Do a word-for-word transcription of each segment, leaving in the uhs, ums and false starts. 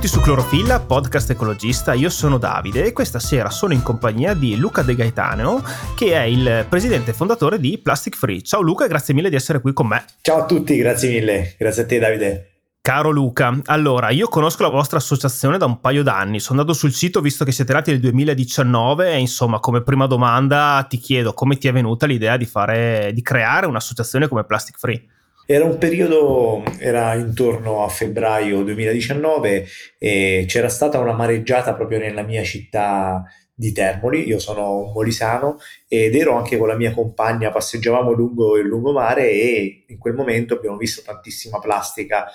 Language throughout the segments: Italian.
Benvenuti su Clorofilla, podcast ecologista. Io sono Davide e questa sera sono in compagnia di Luca De Gaetano, che è il presidente e fondatore di Plastic Free. Ciao Luca e grazie mille di essere qui con me. Ciao a tutti, grazie mille. Grazie a te Davide. Caro Luca, allora io conosco la vostra associazione da un paio d'anni, sono andato sul sito, visto che siete nati nel duemiladiciannove e insomma come prima domanda ti chiedo come ti è venuta l'idea di fare, di creare un'associazione come Plastic Free? Era un periodo, era intorno a febbraio duemiladiciannove e c'era stata una mareggiata proprio nella mia città di Termoli, io sono un molisano ed ero anche con la mia compagna, passeggiavamo lungo il lungomare e in quel momento abbiamo visto tantissima plastica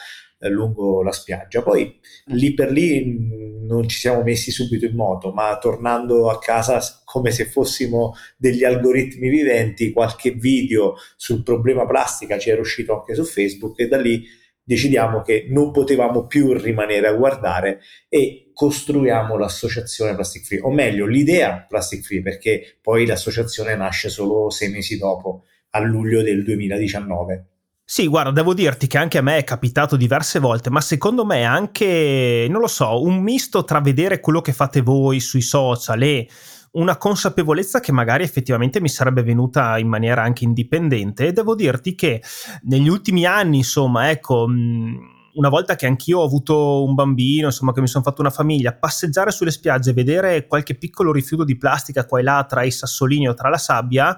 lungo la spiaggia. Poi lì per lì non ci siamo messi subito in moto, ma tornando a casa come se fossimo degli algoritmi viventi, qualche video sul problema plastica ci era uscito anche su Facebook e da lì decidiamo che non potevamo più rimanere a guardare e costruiamo l'associazione Plastic Free, o meglio l'idea Plastic Free, perché poi l'associazione nasce solo sei mesi dopo, a luglio del duemiladiciannove. Sì, guarda, devo dirti che anche a me è capitato diverse volte, ma secondo me è anche, non lo so, un misto tra vedere quello che fate voi sui social e una consapevolezza che magari effettivamente mi sarebbe venuta in maniera anche indipendente. E devo dirti che negli ultimi anni, insomma, ecco, una volta che anch'io ho avuto un bambino, insomma, che mi sono fatto una famiglia, passeggiare sulle spiagge e vedere qualche piccolo rifiuto di plastica qua e là tra i sassolini o tra la sabbia,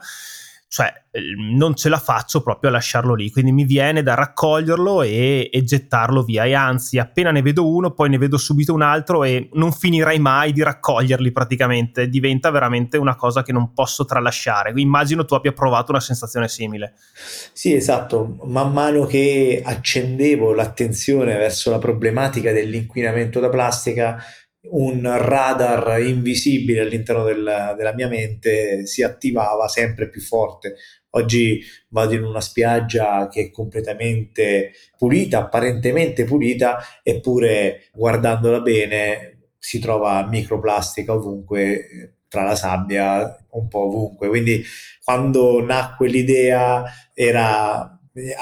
cioè non ce la faccio proprio a lasciarlo lì, quindi mi viene da raccoglierlo e, e gettarlo via, e anzi appena ne vedo uno poi ne vedo subito un altro e non finirei mai di raccoglierli praticamente, diventa veramente una cosa che non posso tralasciare. Immagino tu abbia provato una sensazione simile. Sì, esatto, man mano che accendevo l'attenzione verso la problematica dell'inquinamento da plastica, un radar invisibile all'interno del, della mia mente si attivava sempre più forte. Oggi vado in una spiaggia che è completamente pulita, apparentemente pulita, eppure guardandola bene si trova microplastica ovunque, tra la sabbia, un po' ovunque. Quindi quando nacque l'idea era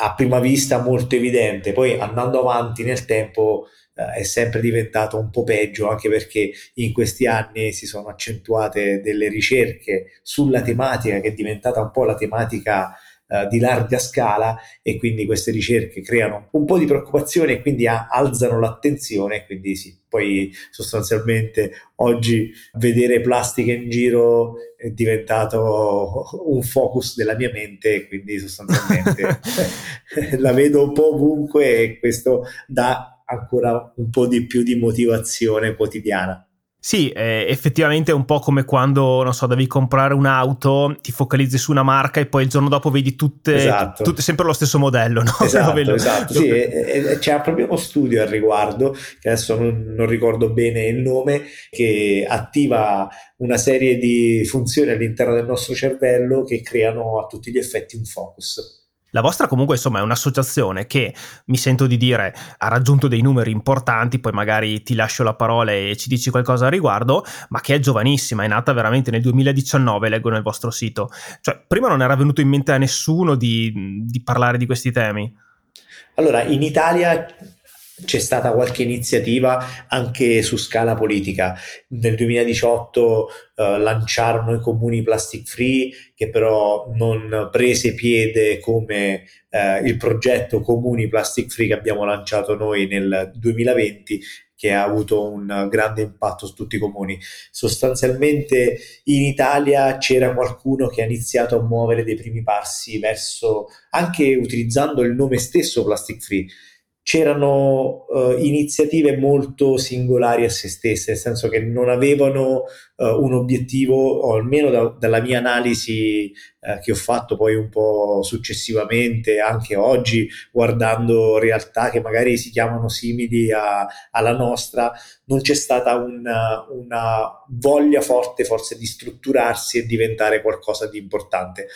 a prima vista molto evidente, poi andando avanti nel tempo eh, è sempre diventato un po' peggio, anche perché in questi anni si sono accentuate delle ricerche sulla tematica che è diventata un po' la tematica eh, di larga scala, e quindi queste ricerche creano un po' di preoccupazione e quindi a- alzano l'attenzione, quindi sì, poi sostanzialmente oggi vedere plastica in giro è diventato un focus della mia mente, quindi sostanzialmente la vedo un po' ovunque e questo dà ancora un po' di più di motivazione quotidiana. Sì, eh, effettivamente è un po' come quando, non so, devi comprare un'auto, ti focalizzi su una marca e poi il giorno dopo vedi tutte, esatto. tutte sempre lo stesso modello, no? Esatto, esatto. Sì, e, e c'è proprio uno studio al riguardo, che adesso non, non ricordo bene il nome, che attiva una serie di funzioni all'interno del nostro cervello che creano a tutti gli effetti un focus. La vostra comunque insomma è un'associazione che, mi sento di dire, ha raggiunto dei numeri importanti, poi magari ti lascio la parola e ci dici qualcosa al riguardo, ma che è giovanissima, è nata veramente nel duemiladiciannove, leggo nel vostro sito. Cioè prima non era venuto in mente a nessuno di, di parlare di questi temi? Allora, in Italia c'è stata qualche iniziativa anche su scala politica. Nel duemiladiciotto eh, lanciarono i comuni Plastic Free, che però non prese piede come eh, il progetto Comuni Plastic Free che abbiamo lanciato noi nel duemilaventi, che ha avuto un grande impatto su tutti i comuni. Sostanzialmente in Italia c'era qualcuno che ha iniziato a muovere dei primi passi verso, anche utilizzando il nome stesso Plastic Free, c'erano uh, iniziative molto singolari a se stesse, nel senso che non avevano uh, un obiettivo, o almeno da, dalla mia analisi uh, che ho fatto poi un po' successivamente, anche oggi, guardando realtà che magari si chiamano simili a, alla nostra, non c'è stata una, una voglia forte forse di strutturarsi e diventare qualcosa di importante.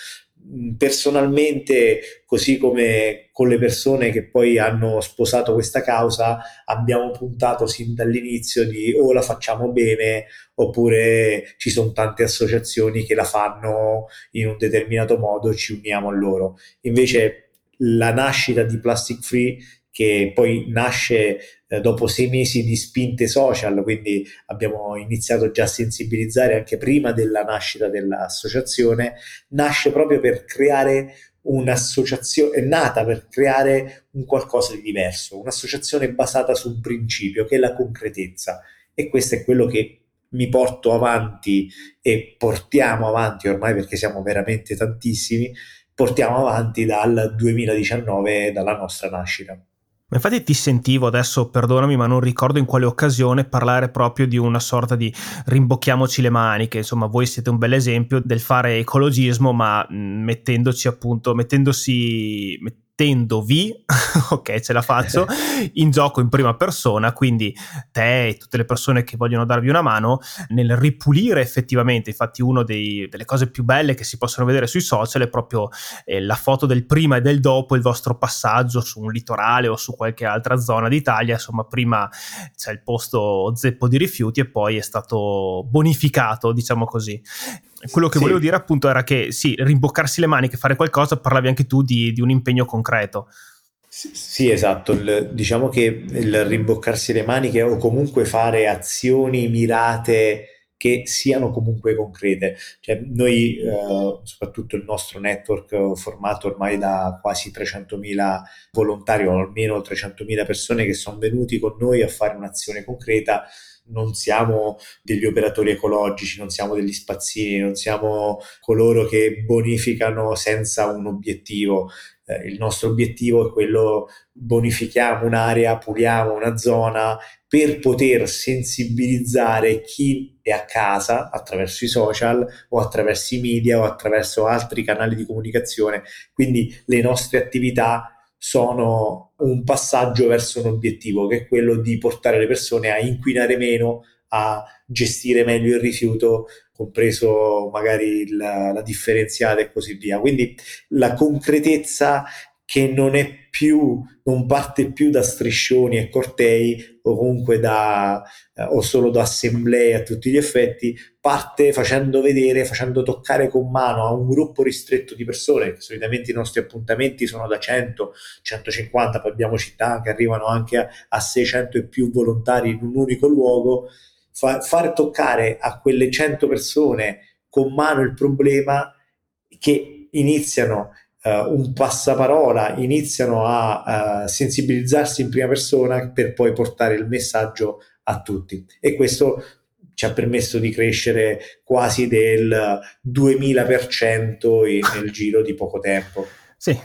Personalmente, così come con le persone che poi hanno sposato questa causa, abbiamo puntato sin dall'inizio di o la facciamo bene oppure ci sono tante associazioni che la fanno in un determinato modo, ci uniamo a loro. Invece la nascita di Plastic Free, che poi nasce eh, dopo sei mesi di spinte social, quindi abbiamo iniziato già a sensibilizzare anche prima della nascita dell'associazione. Nasce proprio per creare un'associazione, è nata per creare un qualcosa di diverso, un'associazione basata su un principio che è la concretezza, e questo è quello che mi porto avanti e portiamo avanti ormai, perché siamo veramente tantissimi, portiamo avanti dal duemiladiciannove, dalla nostra nascita. Infatti ti sentivo adesso, perdonami, ma non ricordo in quale occasione, parlare proprio di una sorta di rimbocchiamoci le maniche. Insomma, voi siete un bel esempio del fare ecologismo, ma mettendoci appunto, mettendosi, mettendovi, ok, ce la faccio, in gioco in prima persona, quindi te e tutte le persone che vogliono darvi una mano nel ripulire effettivamente. Infatti una delle cose più belle che si possono vedere sui social è proprio eh, la foto del prima e del dopo, il vostro passaggio su un litorale o su qualche altra zona d'Italia. Insomma, prima c'è il posto zeppo di rifiuti e poi è stato bonificato, diciamo così. Quello che sì. volevo dire appunto era che sì, rimboccarsi le maniche, fare qualcosa. Parlavi anche tu di, di un impegno concreto. Sì, sì, esatto. Il, diciamo che il rimboccarsi le maniche o comunque fare azioni mirate che siano comunque concrete. Cioè noi, eh, soprattutto il nostro network formato ormai da quasi trecentomila volontari o almeno trecentomila persone che sono venuti con noi a fare un'azione concreta. Non siamo degli operatori ecologici, non siamo degli spazzini, non siamo coloro che bonificano senza un obiettivo. Eh, il nostro obiettivo è quello: bonifichiamo un'area, puliamo una zona per poter sensibilizzare chi è a casa attraverso i social o attraverso i media o attraverso altri canali di comunicazione. Quindi le nostre attività sono un passaggio verso un obiettivo, che è quello di portare le persone a inquinare meno, a gestire meglio il rifiuto, compreso magari la, la differenziata e così via. Quindi la concretezza che non è più, non parte più da striscioni e cortei o comunque da eh, o solo da assemblee a tutti gli effetti, parte facendo vedere, facendo toccare con mano a un gruppo ristretto di persone. Solitamente i nostri appuntamenti sono da cento, centocinquanta, poi abbiamo città che arrivano anche a, a seicento e più volontari in un unico luogo. Fa, far toccare a quelle cento persone con mano il problema, che iniziano Uh, un passaparola, iniziano a uh, sensibilizzarsi in prima persona per poi portare il messaggio a tutti, e questo ci ha permesso di crescere quasi del duemila per cento in, nel giro di poco tempo. Sì,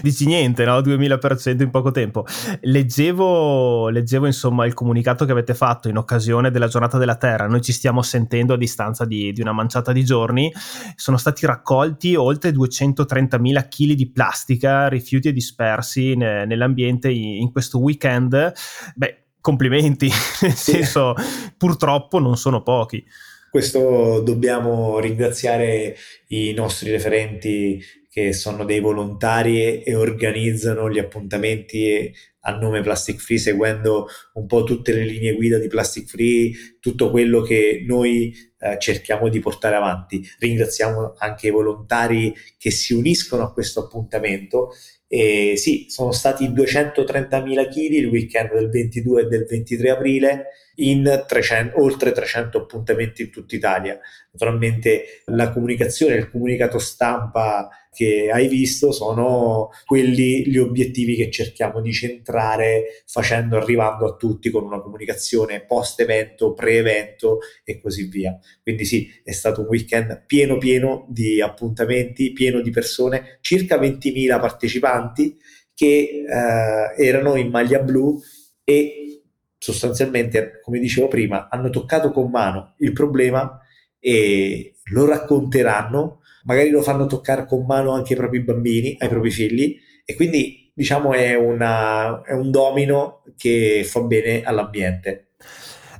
dici niente, no? duemila per cento in poco tempo. Leggevo, leggevo insomma il comunicato che avete fatto in occasione della giornata della terra. Noi ci stiamo sentendo a distanza di, di una manciata di giorni. Sono stati raccolti oltre duecentotrentamila chili di plastica, rifiuti dispersi ne, nell'ambiente in, in questo weekend. Beh, complimenti, nel senso, purtroppo non sono pochi. Questo dobbiamo ringraziare i nostri referenti, che sono dei volontari e organizzano gli appuntamenti a nome Plastic Free, seguendo un po' tutte le linee guida di Plastic Free, tutto quello che noi eh, cerchiamo di portare avanti. Ringraziamo anche i volontari che si uniscono a questo appuntamento. E sì, sono stati duecentotrentamila chili il weekend del ventidue e del ventitré aprile, in trecento, oltre trecento appuntamenti in tutta Italia. Naturalmente la comunicazione, il comunicato stampa che hai visto, sono quelli gli obiettivi che cerchiamo di centrare, facendo, arrivando a tutti con una comunicazione post evento, pre evento e così via. Quindi sì, è stato un weekend pieno pieno di appuntamenti, pieno di persone, circa ventimila partecipanti che eh, erano in maglia blu e sostanzialmente, come dicevo prima, hanno toccato con mano il problema e lo racconteranno. Magari lo fanno toccare con mano anche ai propri bambini, ai propri figli, e quindi diciamo è, una, è un domino che fa bene all'ambiente.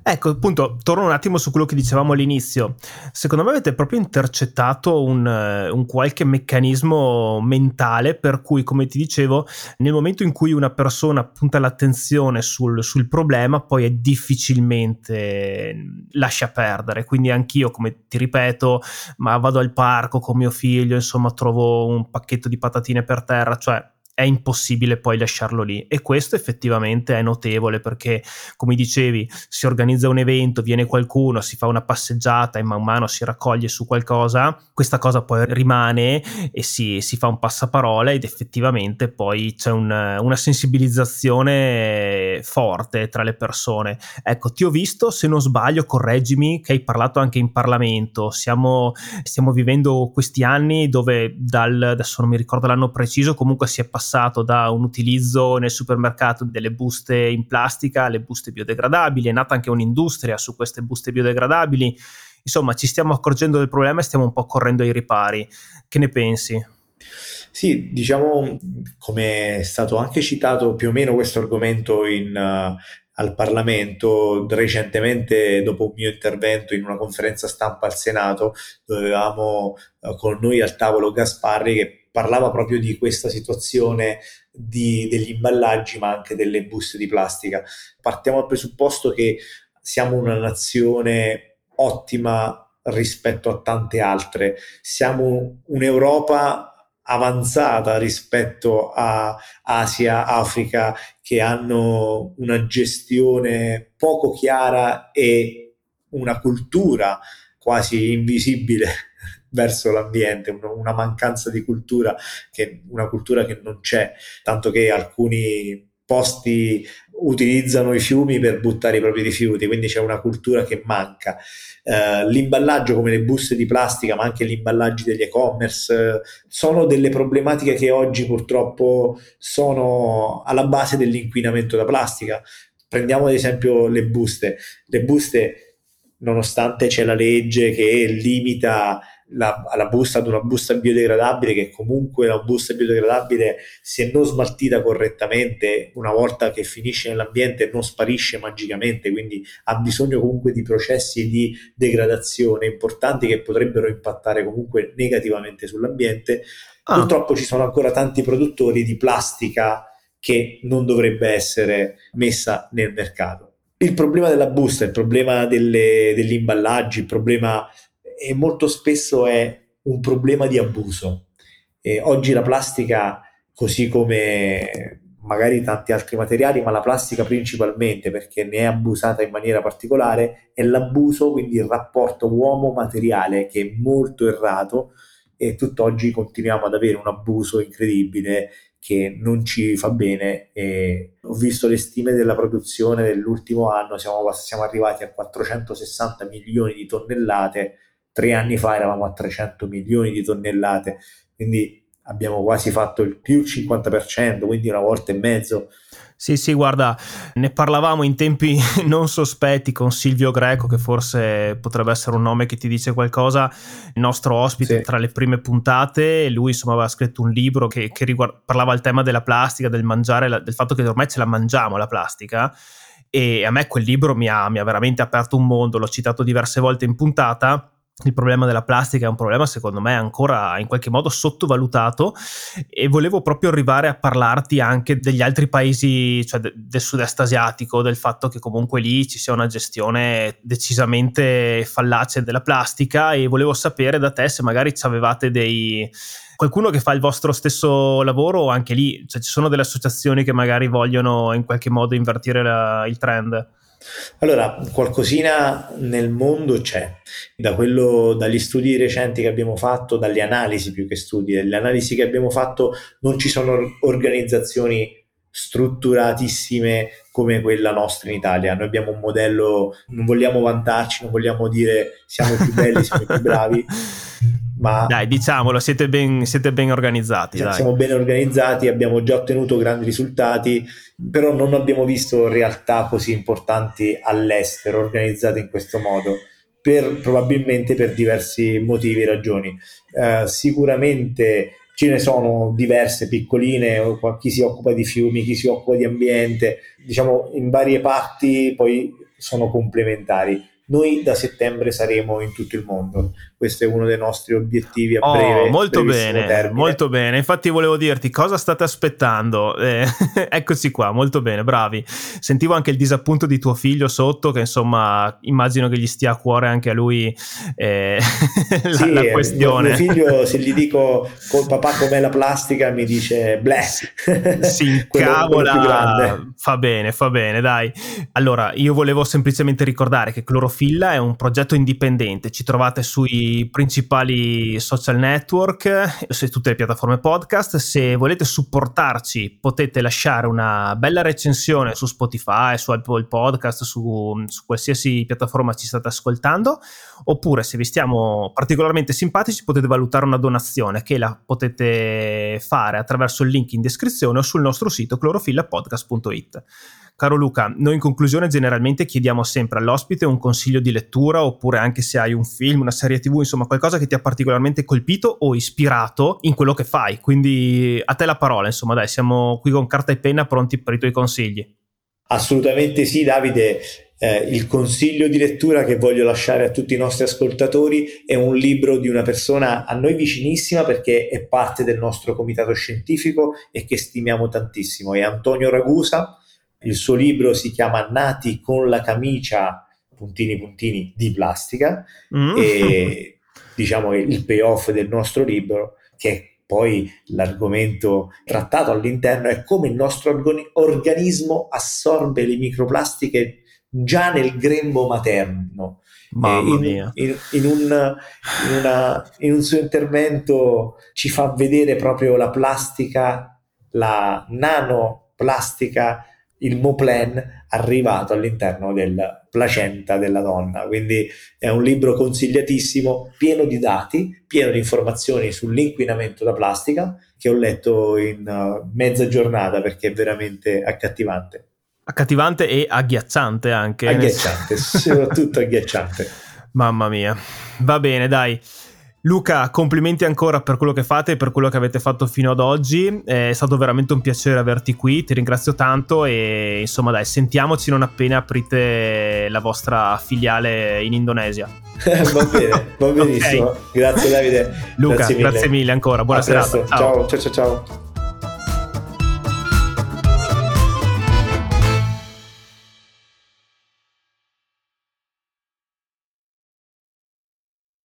Ecco, appunto, torno un attimo su quello che dicevamo all'inizio. Secondo me avete proprio intercettato un, un qualche meccanismo mentale per cui, come ti dicevo, nel momento in cui una persona punta l'attenzione sul, sul problema, poi è difficilmente lascia perdere. Quindi anch'io, come ti ripeto, ma vado al parco con mio figlio, insomma, trovo un pacchetto di patatine per terra, cioè è impossibile poi lasciarlo lì, e questo effettivamente è notevole, perché come dicevi si organizza un evento, viene qualcuno, si fa una passeggiata e man mano si raccoglie su qualcosa, questa cosa poi rimane e si, si fa un passaparola, ed effettivamente poi c'è un, una sensibilizzazione forte tra le persone. Ecco, ti ho visto, se non sbaglio correggimi, che hai parlato anche in Parlamento, siamo, stiamo vivendo questi anni dove dal, adesso non mi ricordo l'anno preciso, comunque si è passato da un utilizzo nel supermercato delle buste in plastica alle buste biodegradabili, è nata anche un'industria su queste buste biodegradabili. Insomma, ci stiamo accorgendo del problema e stiamo un po' correndo ai ripari. Che ne pensi? Sì, diciamo, come è stato anche citato più o meno questo argomento in, uh, al Parlamento, recentemente dopo un mio intervento in una conferenza stampa al Senato, dove avevamo uh, con noi al tavolo Gasparri, che parlava proprio di questa situazione di, degli imballaggi, ma anche delle buste di plastica. Partiamo dal presupposto che siamo una nazione ottima rispetto a tante altre, siamo un'Europa avanzata rispetto a Asia, Africa, che hanno una gestione poco chiara e una cultura quasi invisibile verso l'ambiente, una mancanza di cultura, che una cultura che non c'è, tanto che alcuni posti utilizzano i fiumi per buttare i propri rifiuti, quindi c'è una cultura che manca. Eh, l'imballaggio, come le buste di plastica, ma anche gli imballaggi degli e-commerce, sono delle problematiche che oggi purtroppo sono alla base dell'inquinamento da plastica. Prendiamo ad esempio le buste. Le buste, nonostante c'è la legge che limita La, alla busta ad una busta biodegradabile, che comunque la busta biodegradabile, se non smaltita correttamente, una volta che finisce nell'ambiente non sparisce magicamente, quindi ha bisogno comunque di processi di degradazione importanti che potrebbero impattare comunque negativamente sull'ambiente. ah. Purtroppo ci sono ancora tanti produttori di plastica che non dovrebbe essere messa nel mercato. Il problema della busta, il problema delle, degli imballaggi, il problema, e molto spesso è un problema di abuso. E oggi la plastica, così come magari tanti altri materiali, ma la plastica principalmente, perché ne è abusata in maniera particolare, è l'abuso, quindi il rapporto uomo-materiale, che è molto errato, e tutt'oggi continuiamo ad avere un abuso incredibile che non ci fa bene. E ho visto le stime della produzione dell'ultimo anno, siamo, siamo arrivati a quattrocentosessanta milioni di tonnellate. Tre anni fa eravamo a trecento milioni di tonnellate, quindi abbiamo quasi fatto il più cinquanta per cento, quindi una volta e mezzo. Sì, sì, guarda, ne parlavamo in tempi non sospetti con Silvio Greco, che forse potrebbe essere un nome che ti dice qualcosa, il nostro ospite, sì, tra le prime puntate. Lui insomma aveva scritto un libro che, che riguard- parlava il tema della plastica, del mangiare, del fatto che ormai ce la mangiamo la plastica, e a me quel libro mi ha, mi ha veramente aperto un mondo, l'ho citato diverse volte in puntata. Il problema della plastica è un problema, secondo me, ancora in qualche modo sottovalutato, e volevo proprio arrivare a parlarti anche degli altri paesi, cioè de- del sud-est asiatico, del fatto che comunque lì ci sia una gestione decisamente fallace della plastica, e volevo sapere da te se magari avevate dei... qualcuno che fa il vostro stesso lavoro anche lì, cioè ci sono delle associazioni che magari vogliono in qualche modo invertire la- il trend? Allora, qualcosina nel mondo c'è, da quello, dagli studi recenti che abbiamo fatto, dalle analisi più che studi, dalle analisi che abbiamo fatto, non ci sono organizzazioni strutturatissime come quella nostra in Italia. Noi abbiamo un modello, non vogliamo vantarci, non vogliamo dire siamo più belli, siamo più bravi, ma dai, diciamolo, siete ben, siete ben organizzati, dai. Siamo ben organizzati, abbiamo già ottenuto grandi risultati, però non abbiamo visto realtà così importanti all'estero organizzate in questo modo, per, probabilmente per diversi motivi e ragioni. Eh, sicuramente ce ne sono diverse, piccoline, chi si occupa di fiumi, chi si occupa di ambiente, diciamo in varie parti, poi sono complementari. Noi da settembre saremo in tutto il mondo, questo è uno dei nostri obiettivi a oh, breve molto bene, termine. Molto bene, infatti volevo dirti cosa state aspettando, eh, eccoci qua, molto bene, bravi. Sentivo anche il disappunto di tuo figlio sotto, che insomma immagino che gli stia a cuore anche a lui, eh, la, sì, la questione. Mio figlio, se gli dico col papà com'è la plastica, mi dice bleh, si incavola. Fa bene, fa bene, dai. Allora io volevo semplicemente ricordare che Clorofilla Clorofilla è un progetto indipendente, ci trovate sui principali social network, su tutte le piattaforme podcast. Se volete supportarci potete lasciare una bella recensione su Spotify, su Apple Podcast, su, su qualsiasi piattaforma ci state ascoltando, oppure se vi stiamo particolarmente simpatici potete valutare una donazione che la potete fare attraverso il link in descrizione o sul nostro sito clorofilla podcast punto it. Caro Luca, noi in conclusione generalmente chiediamo sempre all'ospite un consiglio di lettura, oppure anche se hai un film, una serie tv, insomma qualcosa che ti ha particolarmente colpito o ispirato in quello che fai, quindi a te la parola, insomma dai, siamo qui con carta e penna pronti per i tuoi consigli. Assolutamente sì, Davide. Eh, il consiglio di lettura che voglio lasciare a tutti i nostri ascoltatori è un libro di una persona a noi vicinissima, perché è parte del nostro comitato scientifico e che stimiamo tantissimo, è Antonio Ragusa. Il suo libro si chiama Nati con la camicia puntini puntini di plastica, mm. e diciamo il payoff del nostro libro, che è poi l'argomento trattato all'interno, è come il nostro organismo assorbe le microplastiche già nel grembo materno. Mamma in, mia. In, in, un, in, una, in un suo intervento ci fa vedere proprio la plastica, la nanoplastica, il Moplen arrivato all'interno del placenta della donna. Quindi è un libro consigliatissimo, pieno di dati, pieno di informazioni sull'inquinamento da plastica, che ho letto in uh, mezza giornata, perché è veramente accattivante. Accattivante e agghiacciante anche. Agghiacciante, nel... soprattutto agghiacciante. Mamma mia. Va bene, dai. Luca, complimenti ancora per quello che fate e per quello che avete fatto fino ad oggi, è stato veramente un piacere averti qui, ti ringrazio tanto e insomma dai, sentiamoci non appena aprite la vostra filiale in Indonesia. Va bene, va benissimo, okay. Grazie Davide. Luca, grazie mille, grazie mille ancora, buona serata. Ciao. ciao ciao ciao